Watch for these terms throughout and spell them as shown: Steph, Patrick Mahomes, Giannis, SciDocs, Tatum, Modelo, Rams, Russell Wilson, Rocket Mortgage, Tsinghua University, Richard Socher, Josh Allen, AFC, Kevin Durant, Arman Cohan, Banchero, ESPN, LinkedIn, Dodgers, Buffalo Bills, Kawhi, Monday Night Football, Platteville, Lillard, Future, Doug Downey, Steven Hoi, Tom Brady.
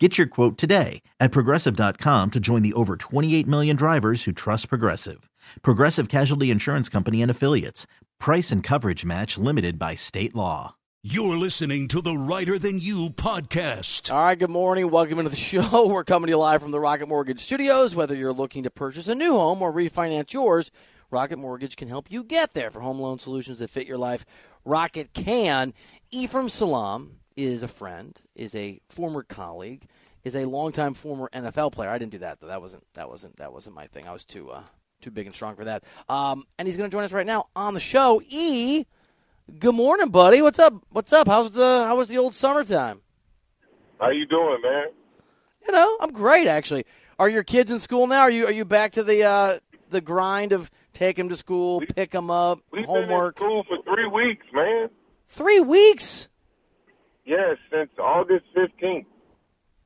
Get your quote today at Progressive.com to join the over 28 million drivers who trust Progressive. Progressive Casualty Insurance Company and Affiliates. Price and coverage match limited by state law. You're listening to the Writer Than You podcast. All right, good morning. Welcome into the show. We're coming to you live from the Rocket Mortgage Studios. Whether you're looking to purchase a new home or refinance yours, Rocket Mortgage can help you get there. For home loan solutions that fit your life, Rocket can. Ephraim Salaam is a friend, is a former colleague, is a longtime former NFL player. I didn't do that, though. That wasn't my thing. I was too big and strong for that. And he's going to join us right now on the show. E, good morning, buddy. What's up? How was the old summertime? How you doing, man? You know, I'm great, actually. Are your kids in school now? Are you back to the grind of take them to school, pick them up, homework? We've been in school for 3 weeks, man. 3 weeks? Yes, since August 15th.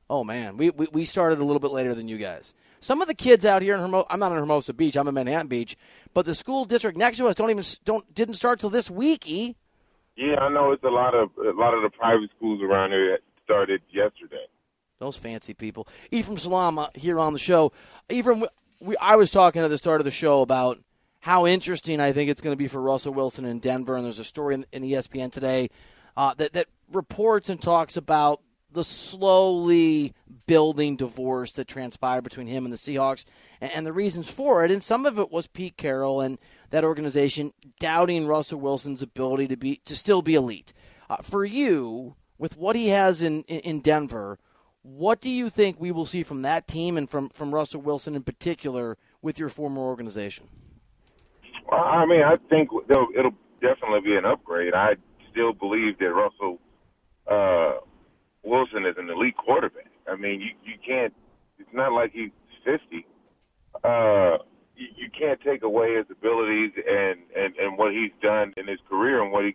Oh, man. We started a little bit later than you guys. Some of the kids out here in Hermosa, I'm not in Hermosa Beach, I'm in Manhattan Beach, but the school district next to us didn't start till this week, E. Yeah, I know. It's a lot of the private schools around here that started yesterday. Those fancy people. Ephraim Salaam here on the show. Ephraim, I was talking at the start of the show about how interesting I think it's going to be for Russell Wilson in Denver, and there's a story in ESPN today that reports and talks about the slowly building divorce that transpired between him and the Seahawks and the reasons for it. And some of it was Pete Carroll and that organization doubting Russell Wilson's ability to still be elite. For you, with what he has in Denver, what do you think we will see from that team and from Russell Wilson in particular with your former organization? Well, I mean, I think it'll definitely be an upgrade. I still believe that Russell Wilson is an elite quarterback. I mean, you can't – it's not like he's 50. You can't take away his abilities and what he's done in his career and what he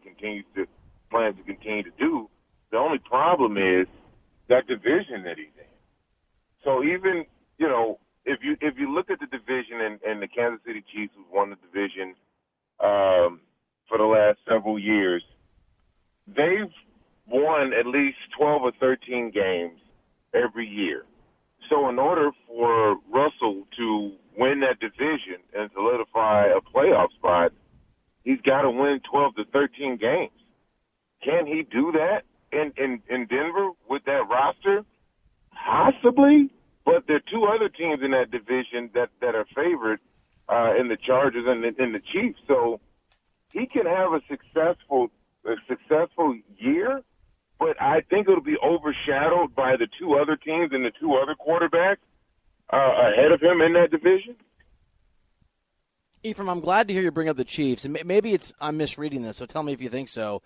plans to continue to do. The only problem is that division that he's in. So even, you know, if you look at the division and the Kansas City Chiefs, who won the division for the last several years, they've won at least 12 or 13 games every year. So in order for Russell to win that division and solidify a playoff spot, he's got to win 12 to 13 games. Can he do that in Denver with that roster? Possibly, but there are two other teams in that division that are favored in the Chargers and in the Chiefs. So he can have a successful year, but I think it'll be overshadowed by the two other teams and the two other quarterbacks ahead of him in that division. Ephraim, I'm glad to hear you bring up the Chiefs. And maybe I'm misreading this, so tell me if you think so.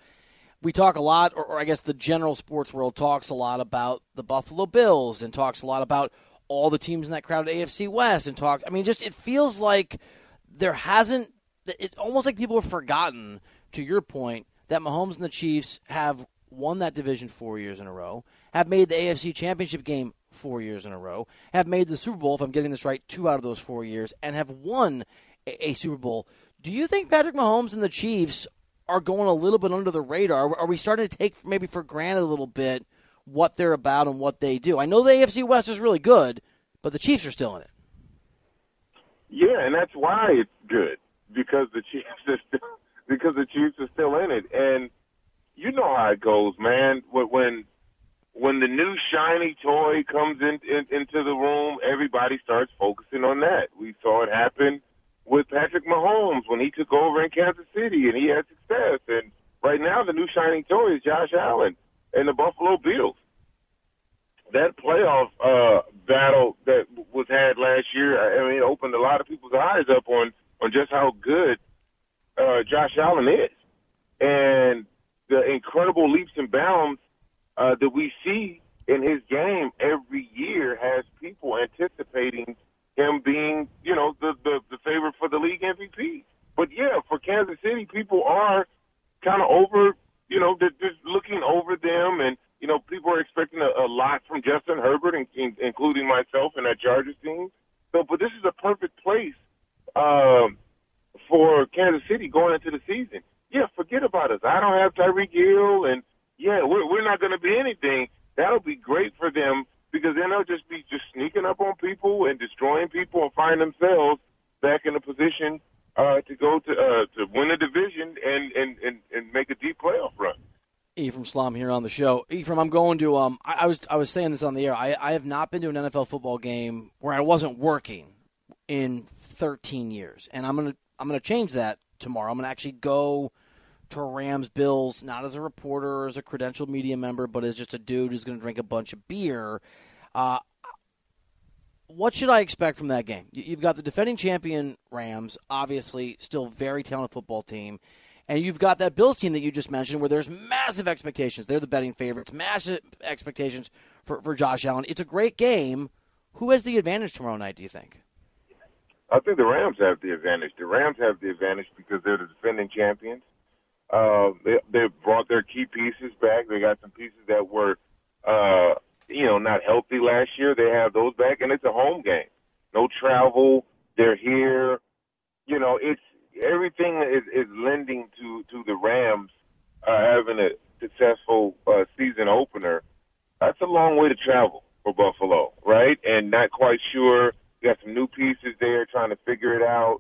We talk a lot, or I guess the general sports world talks a lot about the Buffalo Bills and talks a lot about all the teams in that crowded AFC West. And it feels like it's almost like people have forgotten, to your point, that Mahomes and the Chiefs have won that division 4 years in a row, have made the AFC Championship game 4 years in a row, have made the Super Bowl, if I'm getting this right, 2 out of those 4 years, and have won a Super Bowl. Do you think Patrick Mahomes and the Chiefs are going a little bit under the radar? Are we starting to take maybe for granted a little bit what they're about and what they do? I know the AFC West is really good, but the Chiefs are still in it. Yeah, and that's why it's good, because the Chiefs are still in it. And you know how it goes, man. When the new shiny toy comes into the room, everybody starts focusing on that. We saw it happen with Patrick Mahomes when he took over in Kansas City and he had success. And right now the new shiny toy is Josh Allen and the Buffalo Bills. That playoff battle that was had last year, I mean, it opened a lot of people's eyes up on just how good Josh Allen is. And the incredible leaps and bounds that we see in his game every year has people anticipating him being, you know, the favorite for the league MVP. But, yeah, for Kansas City, people are kind of over, you know, they're just looking over them. And, you know, people are expecting a lot from Justin Herbert, including myself and that Chargers team. So, but this is a perfect place for Kansas City going into the season. Yeah, forget about us. I don't have Tyreek Hill, and, yeah, we're not going to be anything. That'll be great for them, because then they'll just be just sneaking up on people and destroying people and find themselves back in a position to go to win a division and make a deep playoff run. Ephraim Salaam here on the show. Ephraim, I'm going to I was saying this on the air. I have not been to an NFL football game where I wasn't working in 13 years, and I'm gonna change that tomorrow. I'm gonna actually go to Rams Bills, not as a reporter or as a credentialed media member, but as just a dude who's gonna drink a bunch of beer. What should I expect from that game? You've got the defending champion Rams, obviously still very talented football team. And you've got that Bills team that you just mentioned where there's massive expectations. They're the betting favorites, massive expectations for Josh Allen. It's a great game. Who has the advantage tomorrow night, do you think? I think the Rams have the advantage. The Rams have the advantage because they're the defending champions. They brought their key pieces back. They got some pieces that were, not healthy last year. They have those back, and it's a home game. No travel. They're here. You know, it's everything is lending to the Rams having a successful season opener. That's a long way to travel for Buffalo, right? And not quite sure. You got some new pieces there trying to figure it out.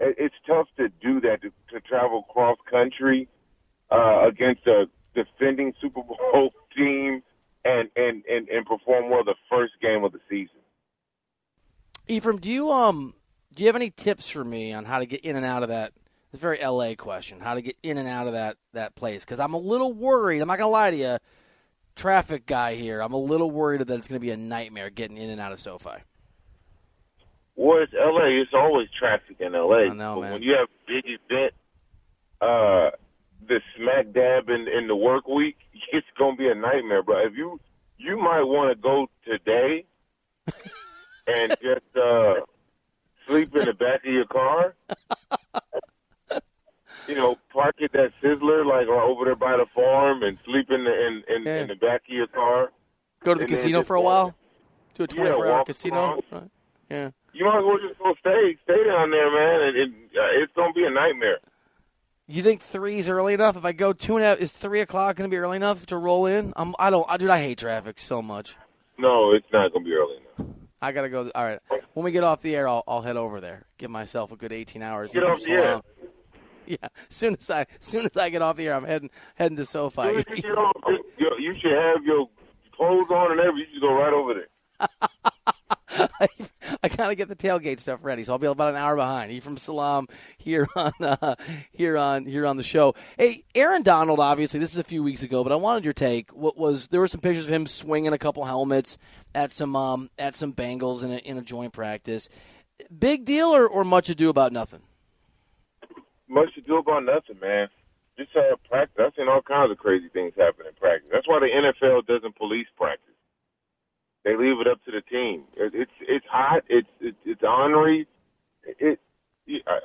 It's tough to do that, to travel cross-country against a defending Super Bowl team and perform well the first game of the season. Ephraim, do you have any tips for me on how to get in and out of that? It's a very L.A. question, how to get in and out of that place. Because I'm a little worried. I'm not going to lie to you, traffic guy here. I'm a little worried that it's going to be a nightmare getting in and out of SoFi. Well, it's L.A. It's always traffic in L.A. I know, but man, when you have a big event, the smack dab in the work week, it's going to be a nightmare, bro. If you might want to go today and just – sleep in the back of your car. You know, park at that Sizzler, like right over there by the farm, and sleep in the back of your car. Go to the casino for a while. Do a 24-hour casino. Right. Yeah. You might as well just go stay down there, man. It's gonna be a nightmare. You think 3's early enough? If I go 2 and a half, is 3 o'clock gonna be early enough to roll in? I hate traffic so much. No, it's not gonna be early enough. I got to go. All right. When we get off the air, I'll head over there. Give myself a good 18 hours. Get off the air. Yeah. As soon as I get off the air, I'm heading to SoFi. You should have your clothes on and everything. You should go right over there. I got to get the tailgate stuff ready, so I'll be about an hour behind. Ephraim Salaam here on the show. Hey, Aaron Donald, obviously, this is a few weeks ago, but I wanted your take. There were some pictures of him swinging a couple helmets at some Bengals in a joint practice. Big deal or much ado about nothing? Much ado about nothing, man. Just practice. I've seen all kinds of crazy things happen in practice. That's why the NFL doesn't police practice. They leave it up to the team. It's hot. It's ornery.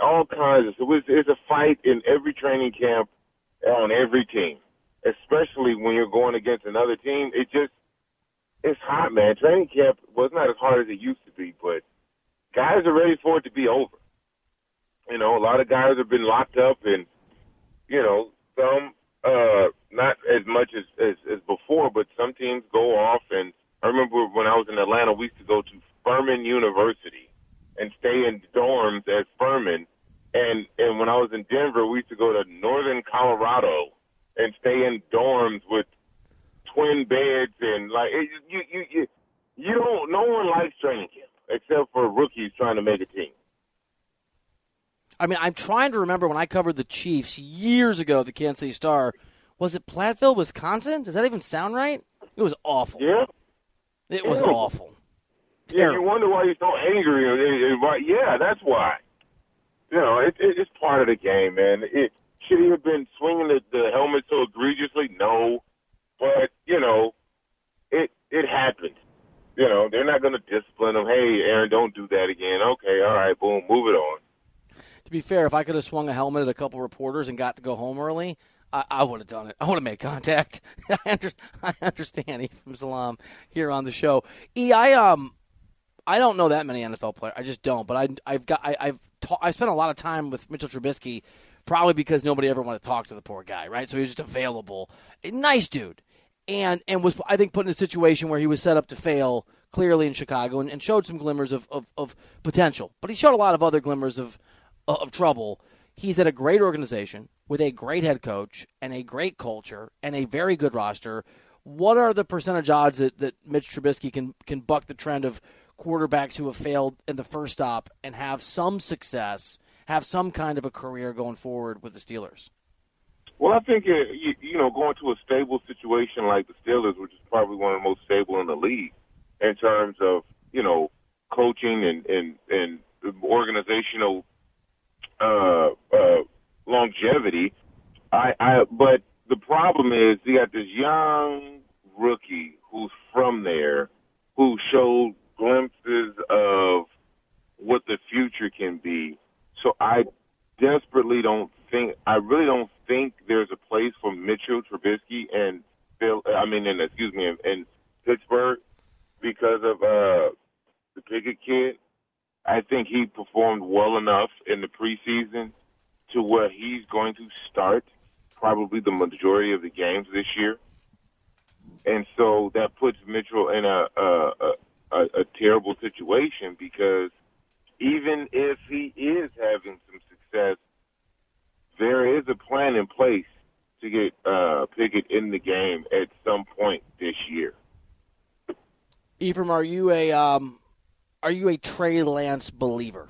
All kinds of stuff. It's a fight in every training camp on every team, especially when you're going against another team. It's hot, man. Training camp was not as hard as it used to be, but guys are ready for it to be over. You know, a lot of guys have been locked up and, you know, some, not as much as before, but some teams go off. And I remember when I was in Atlanta, we used to go to Furman University and stay in dorms at Furman. And when I was in Denver, we used to go to Northern Colorado and stay in dorms with twin beds. And, like, you don't – no one likes training camp except for rookies trying to make a team. I mean, I'm trying to remember when I covered the Chiefs years ago, the Kansas City Star. Was it Platteville, Wisconsin? Does that even sound right? It was awful. Yeah. It was awful. Terrible. Yeah, you wonder why you're so angry. Yeah, that's why. You know, it's part of the game, man. Should he have been swinging the helmet so egregiously? No. But, you know, it happened. You know, they're not going to discipline him. Hey, Aaron, don't do that again. Okay, all right, boom, move it on. To be fair, if I could have swung a helmet at a couple reporters and got to go home early, I would have done it. I would have made contact. I understand Ephraim Salaam here on the show. I don't know that many NFL players. I just don't. But I spent a lot of time with Mitchell Trubisky, probably because nobody ever wanted to talk to the poor guy, right? So he was just available, a nice dude, and was, I think, put in a situation where he was set up to fail clearly in Chicago, and showed some glimmers of potential, but he showed a lot of other glimmers of trouble. He's at a great organization with a great head coach and a great culture and a very good roster. What are the percentage odds that Mitch Trubisky can buck the trend of quarterbacks who have failed in the first stop and have some success, have some kind of a career going forward with the Steelers? Well, I think, going to a stable situation like the Steelers, which is probably one of the most stable in the league in terms of, you know, coaching and organizational longevity. But the problem is you got this young rookie who's from there who showed glimpses of what the future can be. So I really don't think there's a place for Mitchell Trubisky in Pittsburgh because of the Pickett kid. I think he performed well enough in the preseason to where he's going to start probably the majority of the games this year. And so that puts Mitchell in a terrible situation because even if he is having some success, there is a plan in place to get Pickett in the game at some point this year. Ephraim, are you a Trey Lance believer?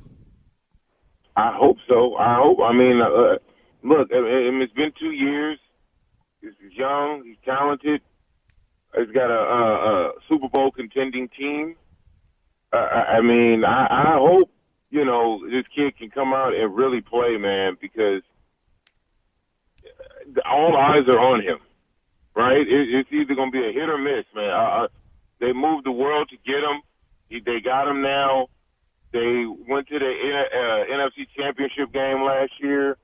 I hope so. It's been 2 years. He's young. He's talented. He's got a Super Bowl contending team. I hope, you know, this kid can come out and really play, man, because all eyes are on him, right? It's either going to be a hit or miss, man. They moved the world to get him. They got him now. They went to the NFC Championship game last year.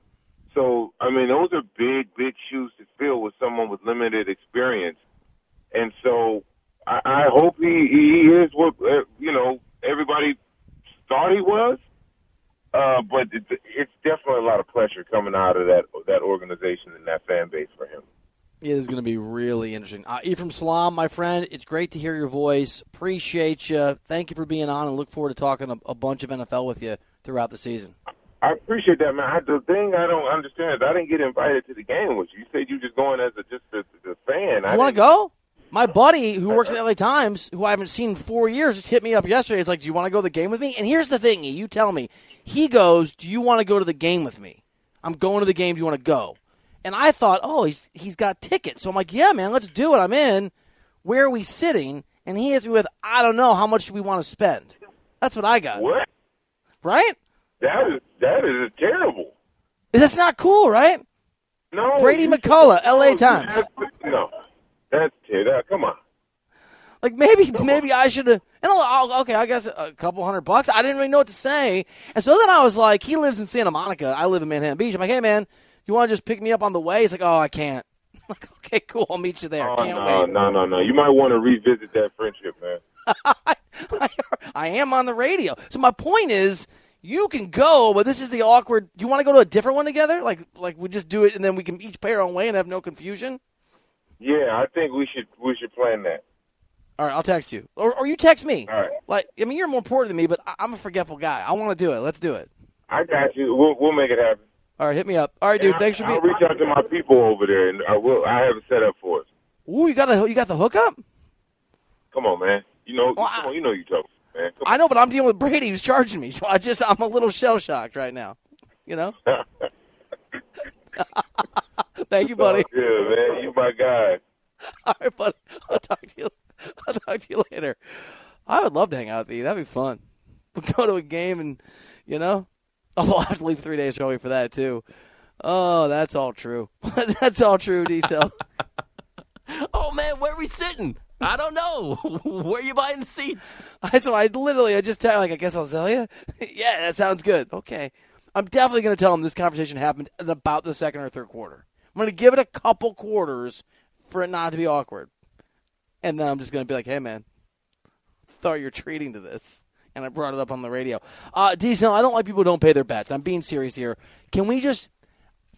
So, I mean, those are big, big shoes to fill with someone with limited experience. And so I hope he is what, you know, everybody thought he was. But it's definitely a lot of pressure coming out of that organization and that fan base for him. It is going to be really interesting. Ephraim Salaam, my friend, it's great to hear your voice. Appreciate you. Thank you for being on, and look forward to talking a bunch of NFL with you throughout the season. I appreciate that, man. The thing I don't understand is I didn't get invited to the game with you. You said you just going as a fan. You want to go? My buddy who works at the LA Times, who I haven't seen in 4 years, just hit me up yesterday. It's like, do you want to go to the game with me? And here's the thing. You tell me. He goes, do you want to go to the game with me? I'm going to the game. Do you want to go? And I thought, oh, he's got tickets. So I'm like, yeah, man, let's do it. I'm in. Where are we sitting? And he hits me with, I don't know, how much do we want to spend? That's what I got. What? Right? That is terrible. That's not cool, right? No. Brady McCullough, LA Times. No. That's terrible. Come on. Like, maybe I should have. Okay, I guess a couple $100. I didn't really know what to say. And so then I was like, he lives in Santa Monica. I live in Manhattan Beach. I'm like, hey, man. You want to just pick me up on the way? He's like, oh, I can't. I'm like, okay, cool. I'll meet you there. Can't wait. No. You might want to revisit that friendship, man. I am on the radio. So my point is, you can go, but this is the awkward, do you want to go to a different one together? Like we just do it and then we can each pay our own way and have no confusion? Yeah, I think we should plan that. All right, I'll text you. Or you text me. All right. You're more important than me, but I'm a forgetful guy. I want to do it. Let's do it. I got you. We'll make it happen. All right, hit me up. All right, dude, thanks for being here. I'll reach out to my people over there, and I will. I have it set up for us. Ooh, you got the hookup? Come on, man. You know you tough, man. I know, but I'm dealing with Brady who's charging me, so I'm a little shell-shocked right now. You know? Thank you, buddy. Yeah, man. You my guy. All right, buddy. I'll talk to you later. I would love to hang out with you. That'd be fun. We'll go to a game and, although I have to leave 3 days early for that, too. Oh, that's all true. That's all true, D-Cell. Oh, man, where are we sitting? I don't know. Where are you buying seats? I just tell you, I guess I'll sell you. Yeah, that sounds good. Okay. I'm definitely going to tell him this conversation happened in about the second or third quarter. I'm going to give it a couple quarters for it not to be awkward. And then I'm just going to be like, hey, man, thought you were treating to this. And I brought it up on the radio. Diesel, I don't like people who don't pay their bets. I'm being serious here. Can we just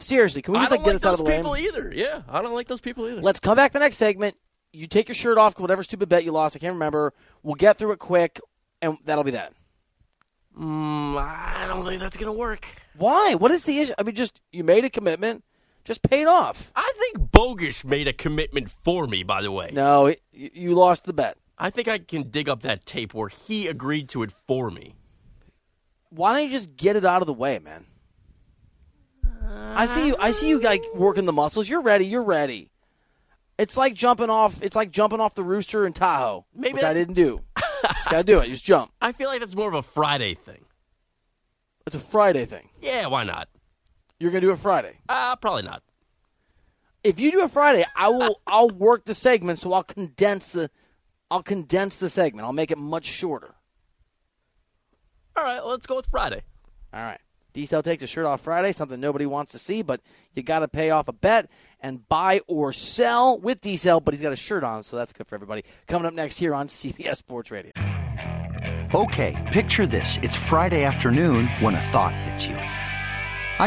get us out of the way? I don't like those people either. Yeah, I don't like those people either. Let's come back the next segment. You take your shirt off, whatever stupid bet you lost. I can't remember. We'll get through it quick, and that'll be that. I don't think that's going to work. Why? What is the issue? You made a commitment. Just paid off. I think Bogusch made a commitment for me, by the way. No, you lost the bet. I think I can dig up that tape where he agreed to it for me. Why don't you just get it out of the way, man? I see you like working the muscles. You're ready. It's like jumping off the rooster in Tahoe, which I didn't do. Just gotta do it. Just jump. I feel like that's more of a Friday thing. It's a Friday thing. Yeah, why not? You're gonna do it Friday? Probably not. If you do it Friday, I'll work the segment, so I'll condense the segment. I'll make it much shorter. All right, let's go with Friday. All right. D-Cell takes his shirt off Friday, something nobody wants to see, but you got to pay off a bet and buy or sell with D-Cell, but he's got a shirt on, so that's good for everybody. Coming up next here on CBS Sports Radio. Okay, picture this. It's Friday afternoon when a thought hits you. I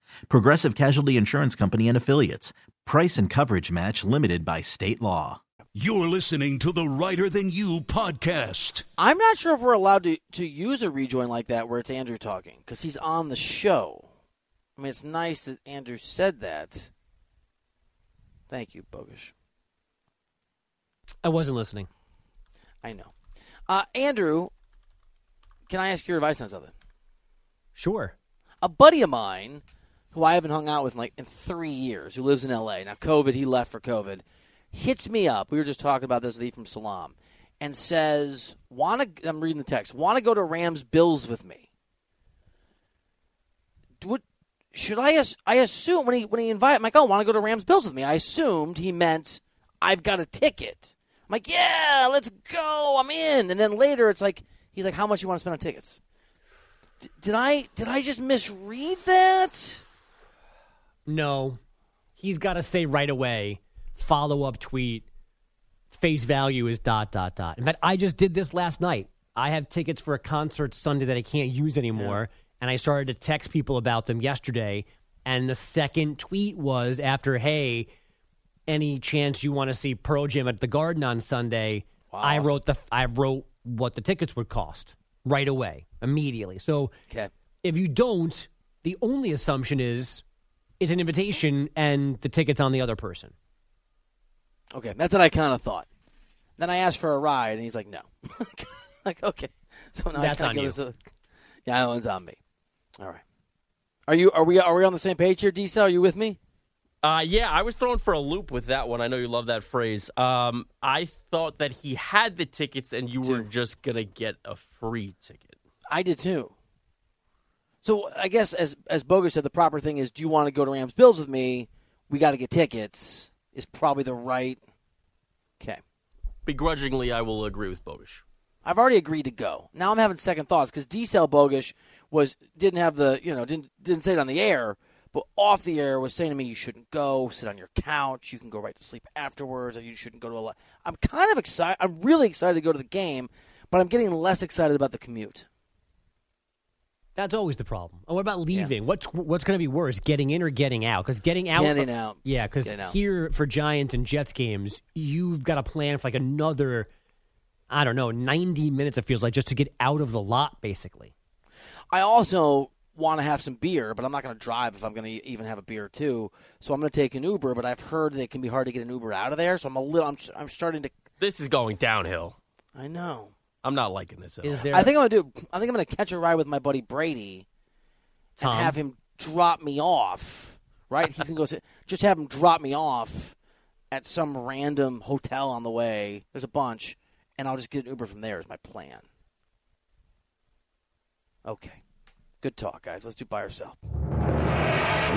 Progressive Casualty Insurance Company and Affiliates. Price and coverage match limited by state law. You're listening to the Writer Than You podcast. I'm not sure if we're allowed to use a rejoin like that where it's Andrew talking, because he's on the show. I mean, it's nice that Andrew said that. Thank you, Bogusch. I wasn't listening. I know. Andrew, can I ask your advice on something? Sure. A buddy of mine, who I haven't hung out with in 3 years, who lives in L.A. Now, COVID, he left for COVID. Hits me up. We were just talking about this with Ephraim Salaam, and says, I'm reading the text. Want to go to Rams Bills with me? I assume when he invited, I'm like, oh, want to go to Rams Bills with me? I assumed he meant I've got a ticket. I'm like, yeah, let's go. I'm in. And then later, it's like he's like, how much you want to spend on tickets? Did I just misread that? No, he's got to say right away. Follow-up tweet, face value is ... In fact, I just did this last night. I have tickets for a concert Sunday that I can't use anymore, and I started to text people about them yesterday, and the second tweet was after, hey, any chance you want to see Pearl Jam at the Garden on Sunday? Wow. I wrote what the tickets would cost right away, immediately. So if you don't, the only assumption is it's an invitation and the ticket's on the other person. Okay, that's what I kind of thought. Then I asked for a ride, and he's like, no. Like, okay. So now that's on you. That one's on me. All right. Are we on the same page here, D-Cell? Are you with me? Yeah, I was thrown for a loop with that one. I know you love that phrase. I thought that he had the tickets and you were just going to get a free ticket. I did too. So I guess, as Bogus said, the proper thing is, do you want to go to Rams Bills with me? We got to get tickets is probably the right. Okay. Begrudgingly, I will agree with Bogus. I've already agreed to go. Now I'm having second thoughts because D-Cell Bogus didn't have the, didn't say it on the air, but off the air was saying to me, you shouldn't go, sit on your couch, you can go right to sleep afterwards, and you shouldn't go to a lot. I'm kind of excited. I'm really excited to go to the game, but I'm getting less excited about the commute. That's always the problem. Oh, what about leaving? Yeah. What's going to be worse, getting in or getting out? Because getting out. Yeah, because here for Giants and Jets games, you've got to plan for like another, 90 minutes, it feels like, just to get out of the lot, basically. I also want to have some beer, but I'm not going to drive if I'm going to even have a beer, too. So I'm going to take an Uber, but I've heard that it can be hard to get an Uber out of there, so I'm starting to... This is going downhill. I know. I'm not liking this at all. I think I'm going to catch a ride with my buddy Brady and have him drop me off, right? He's going to just have him drop me off at some random hotel on the way. There's a bunch. And I'll just get an Uber from there is my plan. Okay. Good talk, guys. Let's do buy or sell.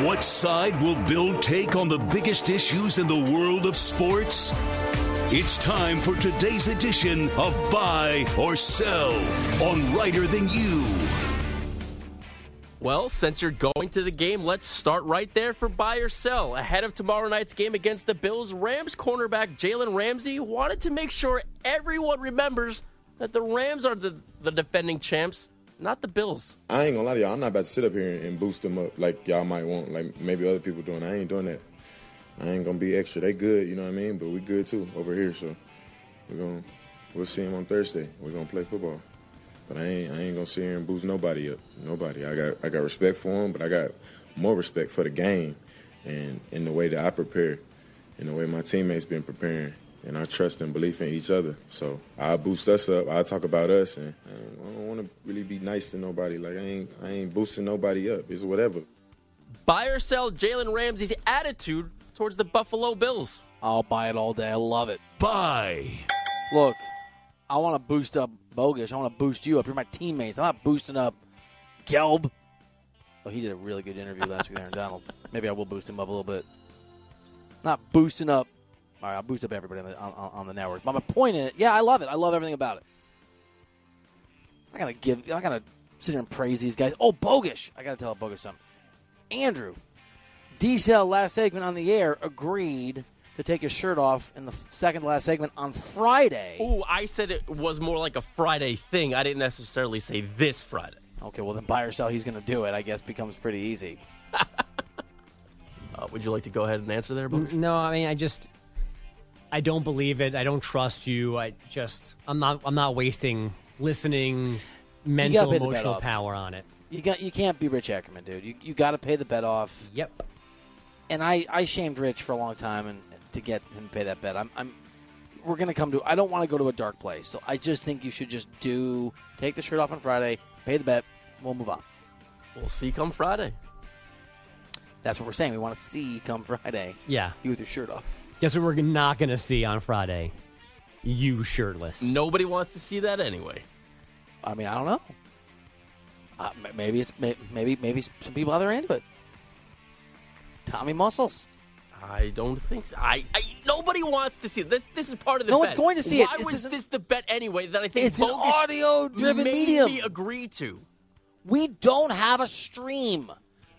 What side will Bill take on the biggest issues in the world of sports? It's time for today's edition of Buy or Sell on Writer Than You. Well, since you're going to the game, let's start right there for buy or sell. Ahead of tomorrow night's game against the Bills, Rams cornerback Jalen Ramsey wanted to make sure everyone remembers that the Rams are the defending champs, not the Bills. I ain't gonna lie to y'all. I'm not about to sit up here and boost them up like y'all might want, like maybe other people doing. I ain't doing that. I ain't gonna be extra. They good, you know what I mean? But we good too over here, so we'll see them on Thursday. We're gonna play football. But I ain't gonna sit here and boost nobody up. Nobody. I got respect for them, but I got more respect for the game and in the way that I prepare, and the way my teammates been preparing, and our trust and belief in each other. So I boost us up. I talk about us, and I don't want to really be nice to nobody. Like I ain't boosting nobody up. It's whatever. Buy or sell Jalen Ramsey's attitude towards the Buffalo Bills. I'll buy it all day. I love it. Buy. Look, I want to boost up Bogus. I want to boost you up. You're my teammates. I'm not boosting up Gelb. Oh, he did a really good interview last week with Aaron Donald. Maybe I will boost him up a little bit. Not boosting up. All right, I'll boost up everybody on the network. But my point is, yeah, I love it. I love everything about it. I gotta sit here and praise these guys. Oh, Bogus. I gotta tell Bogus something. Andrew, D-Cell last segment on the air agreed to take his shirt off in the second to last segment on Friday. Ooh, I said it was more like a Friday thing. I didn't necessarily say this Friday. Okay, well then buy or sell, he's going to do it, I guess, becomes pretty easy. Would you like to go ahead and answer there, Bogus? No, I mean, I don't believe it. I don't trust you. I'm not wasting listening, mental, emotional power on it. You can't be Rich Ackerman, dude. You got to pay the bet off. Yep. And I shamed Rich for a long time and to get him to pay that bet. We're going to come to – I don't want to go to a dark place. So I just think you should just take the shirt off on Friday, pay the bet, we'll move on. We'll see come Friday. That's what we're saying. We want to see come Friday. Yeah. You with your shirt off. Guess what we're not going to see on Friday? You shirtless. Nobody wants to see that anyway. I mean, I don't know. Maybe some people out there into it. Tommy Muscles. I don't think so. Nobody wants to see it. This is part of the bet. No one's going to see it. Why was this the bet anyway that I think it's an audio-driven medium? We agree to. We don't have a stream.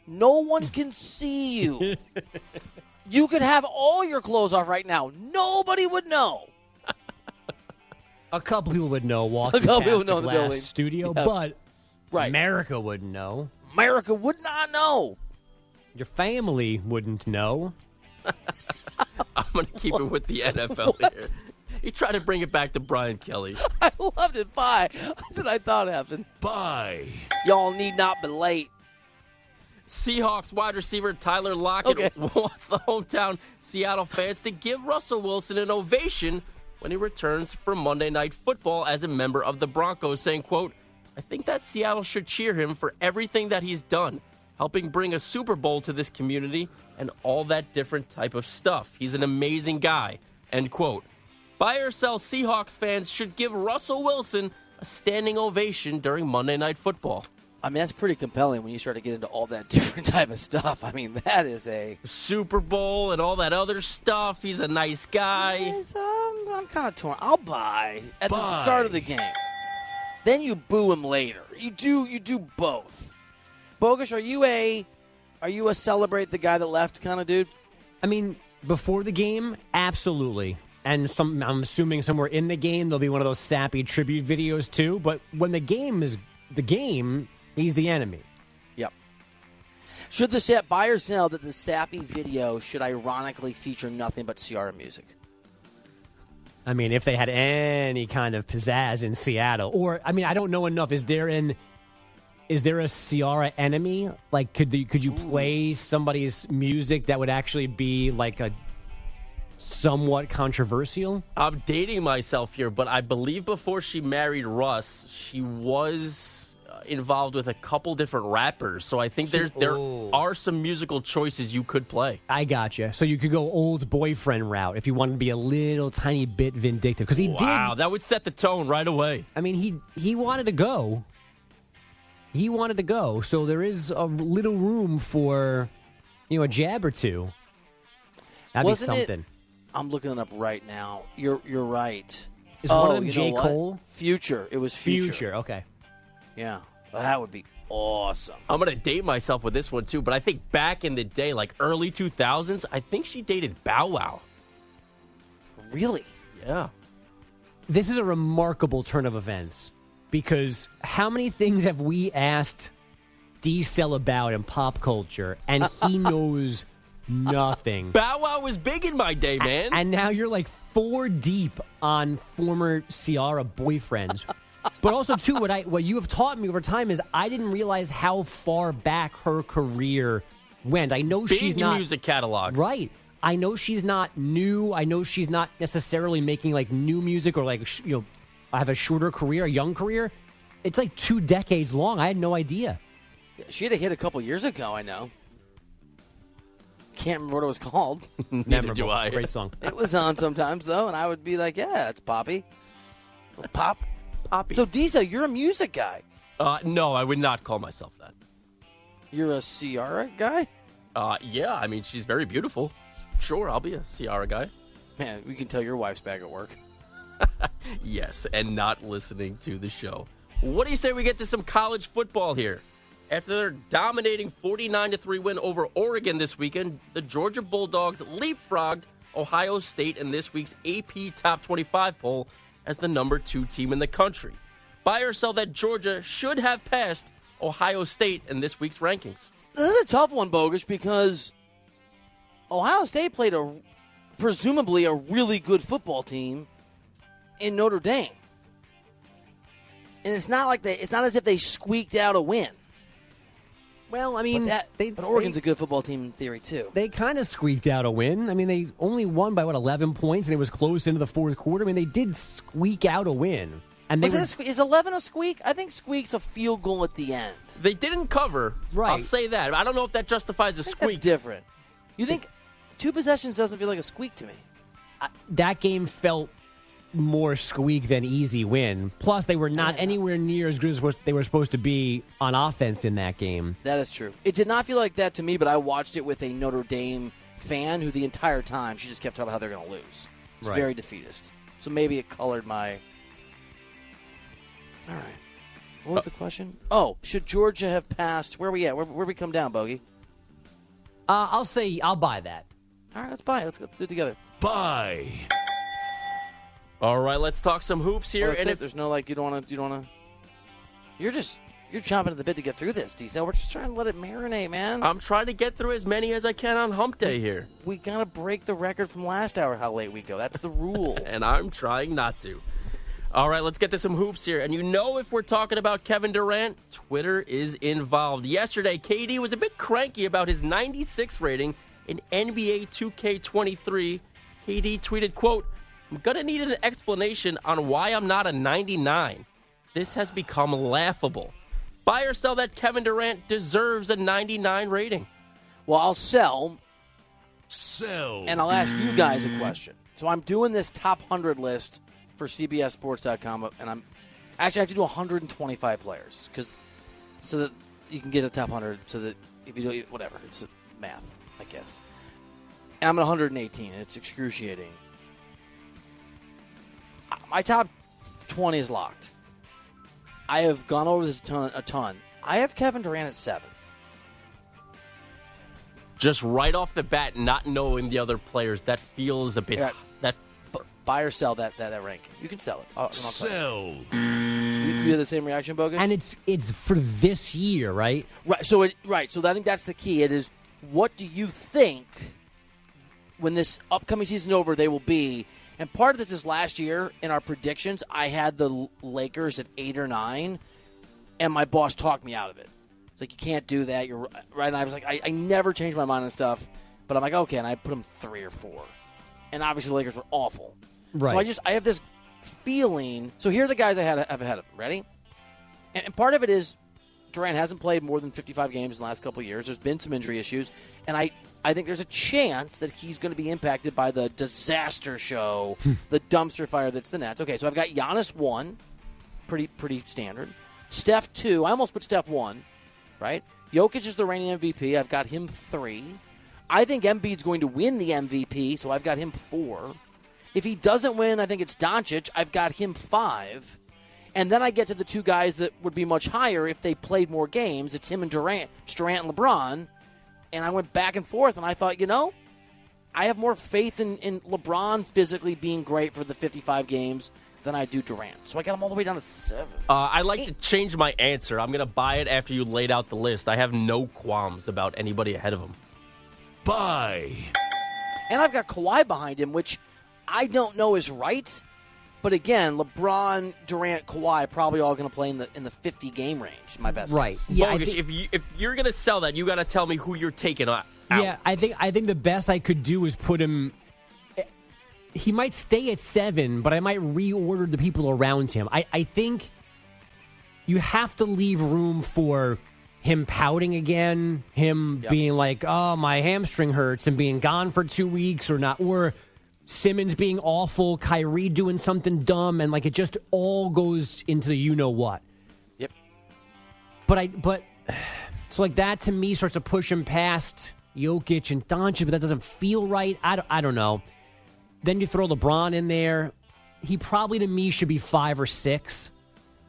No one can see you. You could have all your clothes off right now. Nobody would know. A couple people would know walking past the glass studio, but America wouldn't know. America would not know. Your family wouldn't know. I'm going to keep it with the NFL here. He tried to bring it back to Brian Kelly. I loved it. Bye. That's what I thought happened. Bye. Y'all need not be late. Seahawks wide receiver Tyler Lockett wants the hometown Seattle fans to give Russell Wilson an ovation when he returns for Monday Night Football as a member of the Broncos, saying, quote, I think that Seattle should cheer him for everything that he's done, helping bring a Super Bowl to this community and all that different type of stuff. He's an amazing guy, end quote. Buy or sell, Seahawks fans should give Russell Wilson a standing ovation during Monday Night Football. I mean, that's pretty compelling when you start to get into all that different type of stuff. I mean, that is a... Super Bowl and all that other stuff. He's a nice guy. Yes, I'm kind of torn. I'll buy at the start of the game. Then you boo him later. You do both. Bogusch, are you a celebrate the guy that left kind of dude? I mean, before the game, absolutely. And I'm assuming somewhere in the game, there'll be one of those sappy tribute videos, too. But when the game is the game, he's the enemy. Yep. Should the set buyers know that the sappy video should ironically feature nothing but Ciara music? I mean, if they had any kind of pizzazz in Seattle. Or, I mean, I don't know enough. Is there a Ciara enemy? Like, could you play somebody's music that would actually be like a... somewhat controversial? I'm dating myself here, but I believe before she married Russ, she was involved with a couple different rappers. So I think there are some musical choices you could play. I gotcha. So you could go old boyfriend route if you wanted to be a little tiny bit vindictive. Because he did. Wow, that would set the tone right away. I mean, he wanted to go. He wanted to go. So there is a little room for, a jab or two. That'd Wasn't be something. It- I'm looking it up right now. You're right. Is one of them J. Cole? Future. It was Future. Future, okay. Yeah. Well, that would be awesome. I'm going to date myself with this one, too. But I think back in the day, like early 2000s, I think she dated Bow Wow. Really? Yeah. This is a remarkable turn of events. Because how many things have we asked D-Cell about in pop culture? And he knows... nothing. Bow Wow was big in my day, man. And now you're like 4 deep on former Ciara boyfriends. But also, too, what you have taught me over time is I didn't realize how far back her career went. I know big she's not... music catalog. Right. I know she's not new. I know she's not necessarily making like new music or like, I have a shorter career, a young career. It's like 2 decades long. I had no idea. She had a hit a couple years ago, I know. Can't remember what it was called. Never do I. Great song. It was on sometimes, though, and I would be like, yeah, it's Poppy. Poppy. So, Disa, you're a music guy. No, I would not call myself that. You're a Ciara guy? Yeah, I mean, she's very beautiful. Sure, I'll be a Ciara guy. Man, we can tell your wife's back at work. Yes, and not listening to the show. What do you say we get to some college football here? After their dominating 49-3 win over Oregon this weekend, the Georgia Bulldogs leapfrogged Ohio State in this week's AP Top 25 poll as the number 2 team in the country. Buy or sell that Georgia should have passed Ohio State in this week's rankings. This is a tough one, Bogusch, because Ohio State played presumably a really good football team in Notre Dame. And it's not like it's not as if they squeaked out a win. Well, I mean, but Oregon's a good football team in theory, too. They kind of squeaked out a win. I mean, they only won by, 11 points, and it was close into the fourth quarter. I mean, they did squeak out a win. And is 11 a squeak? I think squeak's a field goal at the end. They didn't cover. Right. I'll say that. I don't know if that justifies a squeak. That's different. You think 2 possessions doesn't feel like a squeak to me? That game felt more squeak than easy win. Plus, they were not anywhere near as good as what they were supposed to be on offense in that game. That is true. It did not feel like that to me, but I watched it with a Notre Dame fan who the entire time, she just kept talking about how they're going to lose. It's very defeatist. So maybe it colored my... All right. What was the question? Oh, should Georgia have passed... Where are we at? Where we come down, Bogey? I'll say I'll buy that. All right, let's buy it. Let's do it together. Buy... All right, let's talk some hoops here. Well, and if there's no, like, you don't want to. You're chomping at the bit to get through this, D-Cell. We're just trying to let it marinate, man. I'm trying to get through as many as I can on hump day here. We got to break the record from last hour how late we go. That's the rule. And I'm trying not to. All right, let's get to some hoops here. And you know if we're talking about Kevin Durant, Twitter is involved. Yesterday, KD was a bit cranky about his 96 rating in NBA 2K23. KD tweeted, quote, "I'm going to need an explanation on why I'm not a 99. This has become laughable." Buy or sell that Kevin Durant deserves a 99 rating? Well, I'll sell, and I'll ask you guys a question. So I'm doing this top 100 list for CBSSports.com, and I have to do 125 players so that you can get a top 100. So that if you do it, whatever, it's math, I guess. And I'm at 118, and it's excruciating. My top 20 is locked. I have gone over this a ton. I have Kevin Durant at 7. Just right off the bat, not knowing the other players, that feels a bit... Yeah. Buy or sell that rank. You can sell it. Sell. You have the same reaction, Bogus? And it's for this year, right? Right. So I think that's the key. It is, what do you think when this upcoming season is over they will be? And part of this is last year in our predictions, I had the Lakers at 8 or 9, and my boss talked me out of it. It's like, you can't do that. You're right. And I was like, I never change my mind on stuff, but I'm like, okay, and I put them 3 or 4, and obviously the Lakers were awful. Right. So I have this feeling. So here are the guys I have ahead of them. Ready? And part of it is Durant hasn't played more than 55 games in the last couple of years. There's been some injury issues, and I think there's a chance that he's going to be impacted by the disaster show, the dumpster fire that's the Nets. Okay, so I've got Giannis 1, pretty standard. Steph 2. I almost put Steph 1, right? Jokic is the reigning MVP. I've got him 3. I think Embiid's going to win the MVP, so I've got him 4. If he doesn't win, I think it's Doncic. I've got him 5. And then I get to the two guys that would be much higher if they played more games. It's him and Durant. It's Durant and LeBron. And I went back and forth, and I thought, I have more faith in LeBron physically being great for the 55 games than I do Durant. So I got him all the way down to 7. I'd like to change my answer. I'm going to buy it after you laid out the list. I have no qualms about anybody ahead of him. Buy. And I've got Kawhi behind him, which I don't know is right. But again, LeBron, Durant, Kawhi, probably all going to play in the 50-game range. My best, right? Guess. Yeah, Bogus, if you're going to sell that, you got to tell me who you're taking out. Yeah, I think the best I could do is put him. He might stay at 7, but I might reorder the people around him. I think you have to leave room for him pouting again, him being like, "Oh, my hamstring hurts," and being gone for 2 weeks or not, or Simmons being awful, Kyrie doing something dumb, and like it just all goes into the you-know-what. Yep. So like that to me starts to push him past Jokic and Doncic, but that doesn't feel right. I don't know. Then you throw LeBron in there. He probably to me should be 5 or 6,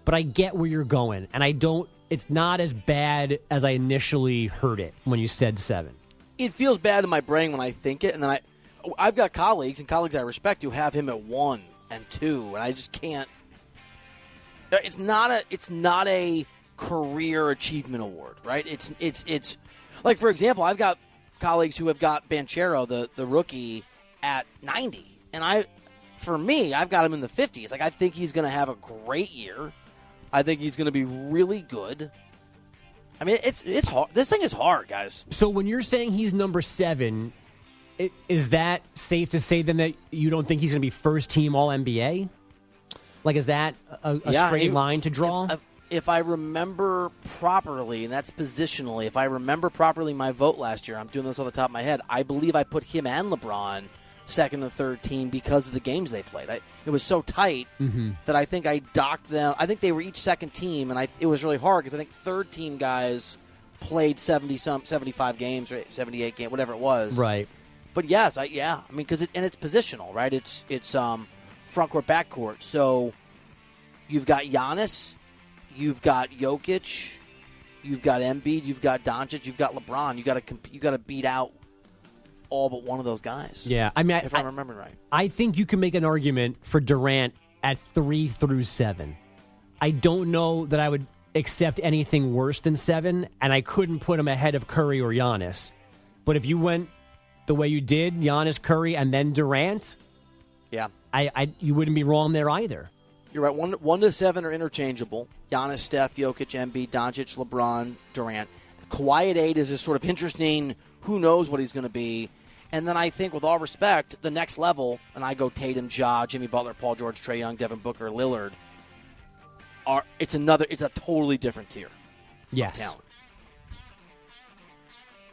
but I get where you're going, and it's not as bad as I initially heard it when you said 7. It feels bad in my brain when I think it, and then I've got colleagues, and colleagues I respect, who have him at 1 and 2, and I just can't. It's not a career achievement award, right? It's like, for example, I've got colleagues who have got Banchero, the rookie, at 90, and I've got him in the 50s. Like, I think he's going to have a great year. I think he's going to be really good. I mean, it's hard. This thing is hard, guys. So when you're saying he's number 7. Is that safe to say, then, that you don't think he's going to be first-team All-NBA? Like, is that a straight line to draw? If I remember properly, and that's positionally, if I remember properly my vote last year, I'm doing this off the top of my head, I believe I put him and LeBron second and third team because of the games they played. It was so tight that I think I docked them. I think they were each second team, and it was really hard because I think third-team guys played 75 games or 78 games, whatever it was. Right. But yes, I mean, because it's positional, right? It's front court, back court. So you've got Giannis, you've got Jokic, you've got Embiid, you've got Doncic, you've got LeBron. You got to beat out all but one of those guys. Yeah, I mean, if I'm remembering right, I think you can make an argument for Durant at 3 through 7. I don't know that I would accept anything worse than 7, and I couldn't put him ahead of Curry or Giannis. But if you went the way you did, Giannis, Curry, and then Durant, yeah, you wouldn't be wrong there either. You're right. 1 to 7 are interchangeable. Giannis, Steph, Jokic, Embiid, Doncic, LeBron, Durant. Kawhi at 8 is this sort of interesting, who knows what he's going to be. And then I think, with all respect, the next level, and I go Tatum, Ja, Jimmy Butler, Paul George, Trae Young, Devin Booker, Lillard, it's a totally different tier of talent.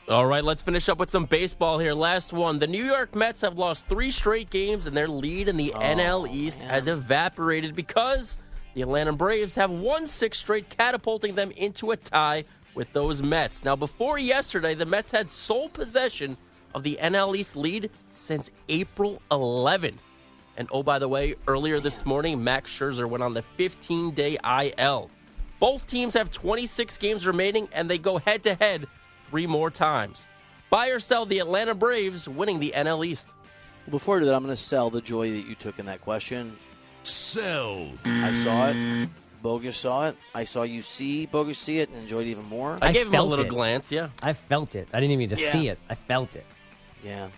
All right, let's finish up with some baseball here. Last one. The New York Mets have lost 3 straight games, and their lead in the NL East has evaporated because the Atlanta Braves have won 6 straight, catapulting them into a tie with those Mets. Now, before yesterday, the Mets had sole possession of the NL East lead since April 11th. And, oh, by the way, earlier this morning, Max Scherzer went on the 15-day IL. Both teams have 26 games remaining, and they go head-to-head 3 more times. Buy or sell the Atlanta Braves winning the NL East? Before I do that, I'm going to sell the joy that you took in that question. Sell. I saw it. Bogus saw it. I saw you see Bogus see it and enjoyed it even more. I gave him a little glance, yeah. I felt it. I didn't even need to see it. I felt it. Yeah.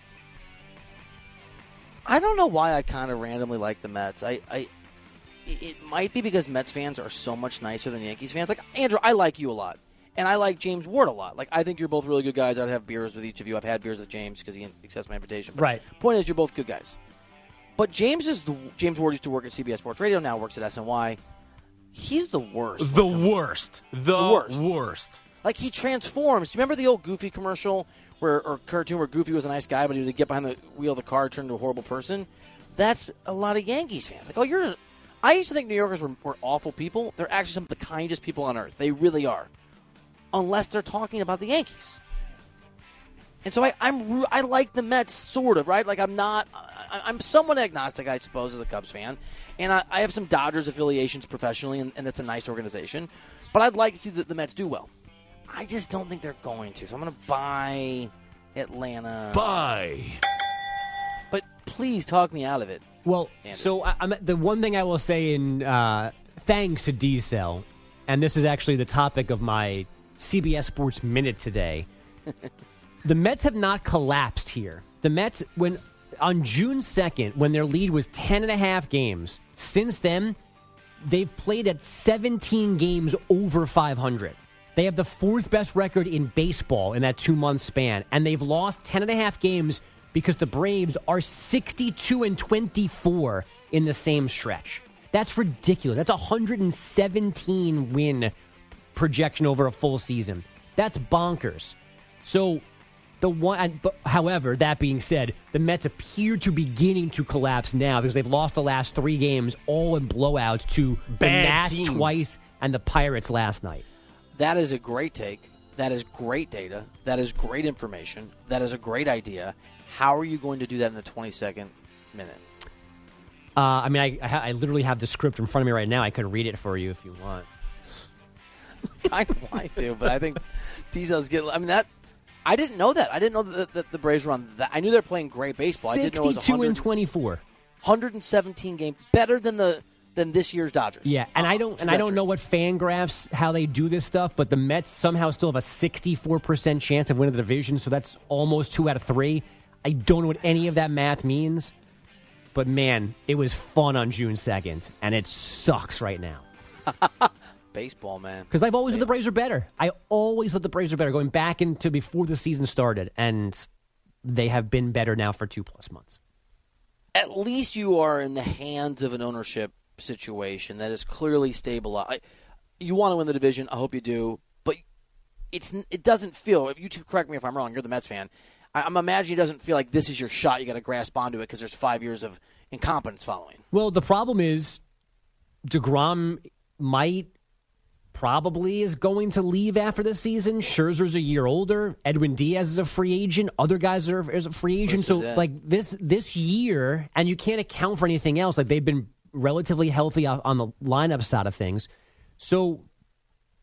I don't know why I kind of randomly like the Mets. It might be because Mets fans are so much nicer than Yankees fans. Like, Andrew, I like you a lot. And I like James Ward a lot. Like, I think you're both really good guys. I'd have beers with each of you. I've had beers with James because he accepts my invitation. But right. Point is, you're both good guys. But James Ward used to work at CBS Sports Radio, now works at SNY. He's the worst. The worst. Like, he transforms. Do you remember the old Goofy commercial or cartoon where Goofy was a nice guy, but he would get behind the wheel of the car, turn into a horrible person? That's a lot of Yankees fans. Like, I used to think New Yorkers were awful people. They're actually some of the kindest people on earth. They really are. Unless they're talking about the Yankees. And so I like the Mets, sort of, right? Like, I'm somewhat agnostic, I suppose, as a Cubs fan. And I have some Dodgers affiliations professionally, and that's a nice organization. But I'd like to see the Mets do well. I just don't think they're going to. So I'm going to buy Atlanta. Buy. But please talk me out of it. Well, Andrew. So the one thing I will say in thanks to D-Cell, and this is actually the topic of my CBS Sports Minute today, the Mets have not collapsed here. The Mets, on June 2nd, when their lead was 10.5 games, since then, they've played at 17 games over 500. They have the 4th best record in baseball in that 2-month span, and they've lost 10.5 games because the Braves are 62-24 in the same stretch. That's ridiculous. That's 117 win projection over a full season. That's bonkers. So... However, that being said, the Mets appear to be beginning to collapse now because they've lost the last 3 games, all in blowouts to the Nats twice and the Pirates last night. That is a great take. That is great data. That is great information. That is a great idea. How are you going to do that in the 22nd minute? I mean, I literally have the script in front of me right now. I could read it for you if you want. I don't like to, but I think Diesel's getting... I mean, that... I didn't know that. I didn't know that the Braves were on that. I knew they were playing great baseball. I didn't know it was 124. 117 game, better than this year's Dodgers. Yeah, and I don't know what FanGraphs, how they do this stuff, but the Mets somehow still have a 64% chance of winning the division, so that's almost 2 out of 3. I don't know what any of that math means, but man, it was fun on June 2nd, and it sucks right now. Baseball, man. Because I've always thought the Braves are better. I always thought the Braves are better going back into before the season started, and they have been better now for 2+ months. At least you are in the hands of an ownership situation that is clearly stabilized. You want to win the division. I hope you do. But it doesn't feel, you two correct me if I'm wrong, you're the Mets fan. I'm imagining it doesn't feel like this is your shot. You got to grasp onto it because there's 5 years of incompetence following. Well, the problem is DeGrom probably is going to leave after the season. Scherzer's a year older. Edwin Diaz is a free agent. Other guys are a free agent. So, like, this year, and you can't account for anything else. Like, they've been relatively healthy on the lineup side of things. So,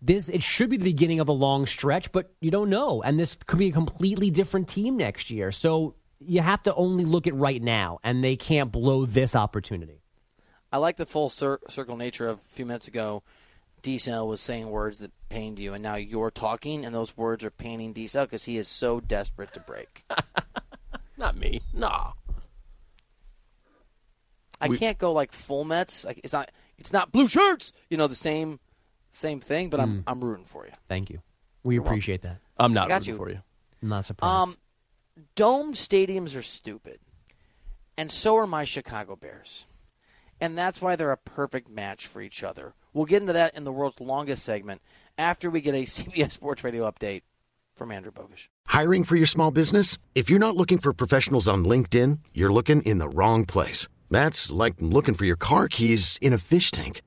it should be the beginning of a long stretch, but you don't know. And this could be a completely different team next year. So, you have to only look at right now, and they can't blow this opportunity. I like the full circle nature of a few minutes ago. DeSalle was saying words that pained you, and now you're talking, and those words are paining DeSalle because he is so desperate to break. Not me. Nah. I can't go like full Mets. Like, it's not blue shirts. You know, the same thing. But I'm rooting for you. Thank you. You're appreciate welcome. That. I'm not rooting you. For you. I'm not surprised. Dome stadiums are stupid, and so are my Chicago Bears, and that's why they're a perfect match for each other. We'll get into that in the world's longest segment after we get a CBS Sports Radio update from Andrew Bogusch. Hiring for your small business? If you're not looking for professionals on LinkedIn, you're looking in the wrong place. That's like looking for your car keys in a fish tank.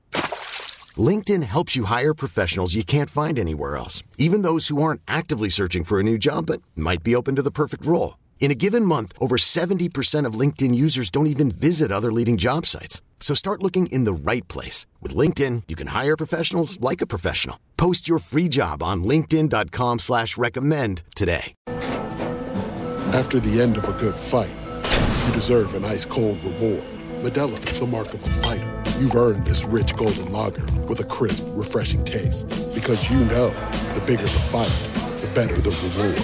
LinkedIn helps you hire professionals you can't find anywhere else, even those who aren't actively searching for a new job but might be open to the perfect role. In a given month, over 70% of LinkedIn users don't even visit other leading job sites. So start looking in the right place. With LinkedIn, you can hire professionals like a professional. Post your free job on linkedin.com/recommend today. After the end of a good fight, you deserve an ice-cold reward. Modelo, the mark of a fighter. You've earned this rich golden lager with a crisp, refreshing taste. Because you know, the bigger the fight, the better the reward.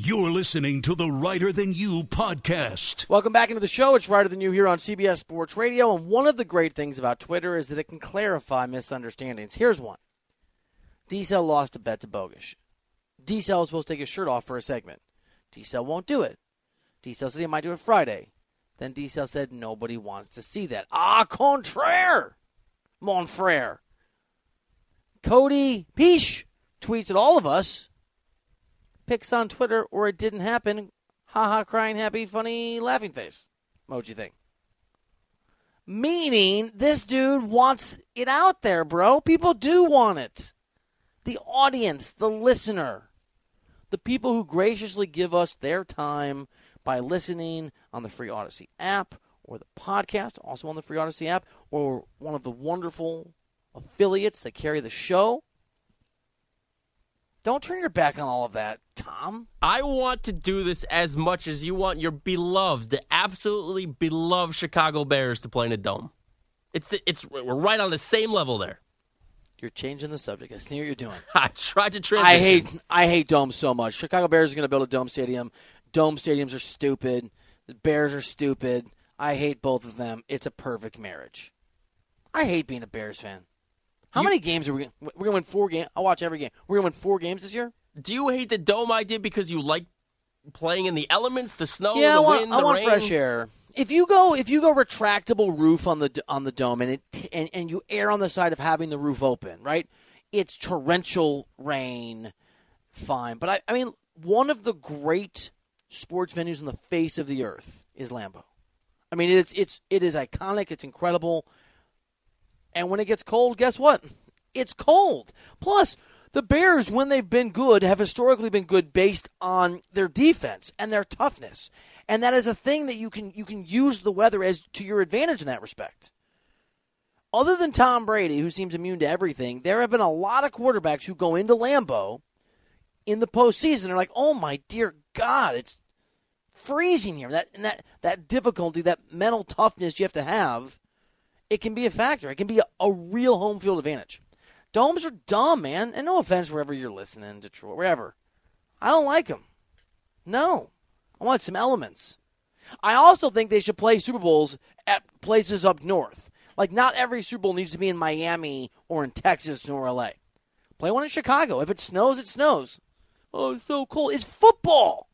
You're listening to the Writer Than You podcast. Welcome back into the show. It's Writer Than You here on CBS Sports Radio. And one of the great things about Twitter is that it can clarify misunderstandings. Here's one. DeSalle lost a bet to Bogusch. DeSalle was supposed to take his shirt off for a segment. DeSalle won't do it. DeSalle said he might do it Friday. Then DeSalle said nobody wants to see that. Ah, contraire, mon frere. Cody Peach tweets at all of us. Pics on Twitter, or it didn't happen. Haha, crying, happy, funny, laughing face emoji thing. Meaning, this dude wants it out there, bro. People do want it. The audience, the listener, the people who graciously give us their time by listening on the free Odyssey app or the podcast, also on the free Odyssey app, or one of the wonderful affiliates that carry the show. Don't turn your back on all of that, Tom. I want to do this as much as you want your beloved, the absolutely beloved Chicago Bears to play in a dome. We're right on the same level there. You're changing the subject. I see what you're doing. I tried to transition. I hate domes so much. Chicago Bears are going to build a dome stadium. Dome stadiums are stupid. The Bears are stupid. I hate both of them. It's a perfect marriage. I hate being a Bears fan. How many games are we going to win? We're going to win 4 games. I'll watch every game. We're going to win 4 games this year? Do you hate the dome idea because you like playing in the elements, the snow, the wind, the rain? Yeah, I want fresh air. If you go retractable roof on the dome and it and you err on the side of having the roof open, right? It's torrential rain, fine. But I mean, one of the great sports venues on the face of the earth is Lambeau. I mean, it is iconic. It's incredible. And when it gets cold, guess what? It's cold. Plus, the Bears, when they've been good, have historically been good based on their defense and their toughness. And that is a thing that you can use the weather as to your advantage in that respect. Other than Tom Brady, who seems immune to everything, there have been a lot of quarterbacks who go into Lambeau in the postseason. They're like, oh, my dear God, it's freezing here. That difficulty, that mental toughness you have to have, it can be a factor. It can be a real home field advantage. Domes are dumb, man. And no offense wherever you're listening, Detroit, wherever. I don't like them. No. I want some elements. I also think they should play Super Bowls at places up north. Like, not every Super Bowl needs to be in Miami or in Texas or L.A. Play one in Chicago. If it snows, it snows. Oh, it's so cold. It's football.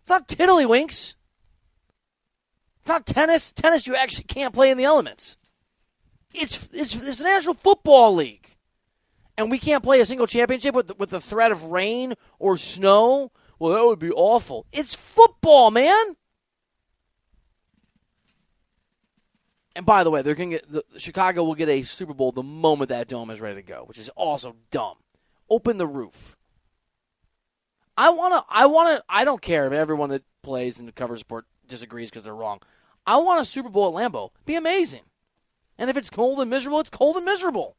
It's not tiddlywinks. It's not tennis. Tennis you actually can't play in the elements. It's the National Football League. And we can't play a single championship with the threat of rain or snow. Well, that would be awful. It's football, man. And by the way, they're going to get Chicago will get a Super Bowl the moment that dome is ready to go, which is also dumb. Open the roof. I don't care if everyone that plays and covers sport disagrees because they're wrong. I want a Super Bowl at Lambeau. It'd be amazing. And if it's cold and miserable, it's cold and miserable.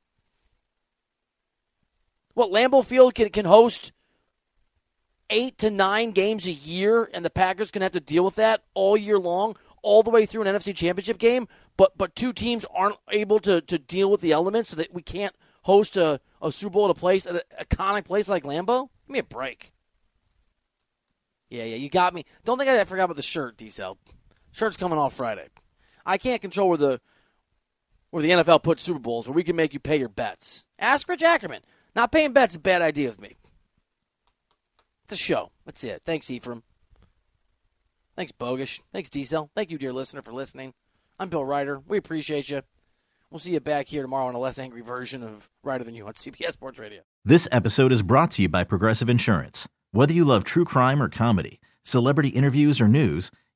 What, Lambeau Field can host 8 to 9 games a year, and the Packers can have to deal with that all year long, all the way through an NFC Championship game, but two teams aren't able to deal with the elements so that we can't host a Super Bowl at an iconic place like Lambeau? Give me a break. Yeah, you got me. Don't think I forgot about the shirt, D-Cell. Shirt's coming off Friday. I can't control where the NFL puts Super Bowls, but we can make you pay your bets. Ask Rich Ackerman. Not paying bets is a bad idea with me. It's a show. That's it. Thanks, Ephraim. Thanks, Bogish. Thanks, D-Cell. Thank you, dear listener, for listening. I'm Bill Ryder. We appreciate you. We'll see you back here tomorrow on a less angry version of Ryder Than You on CBS Sports Radio. This episode is brought to you by Progressive Insurance. Whether you love true crime or comedy, celebrity interviews or news,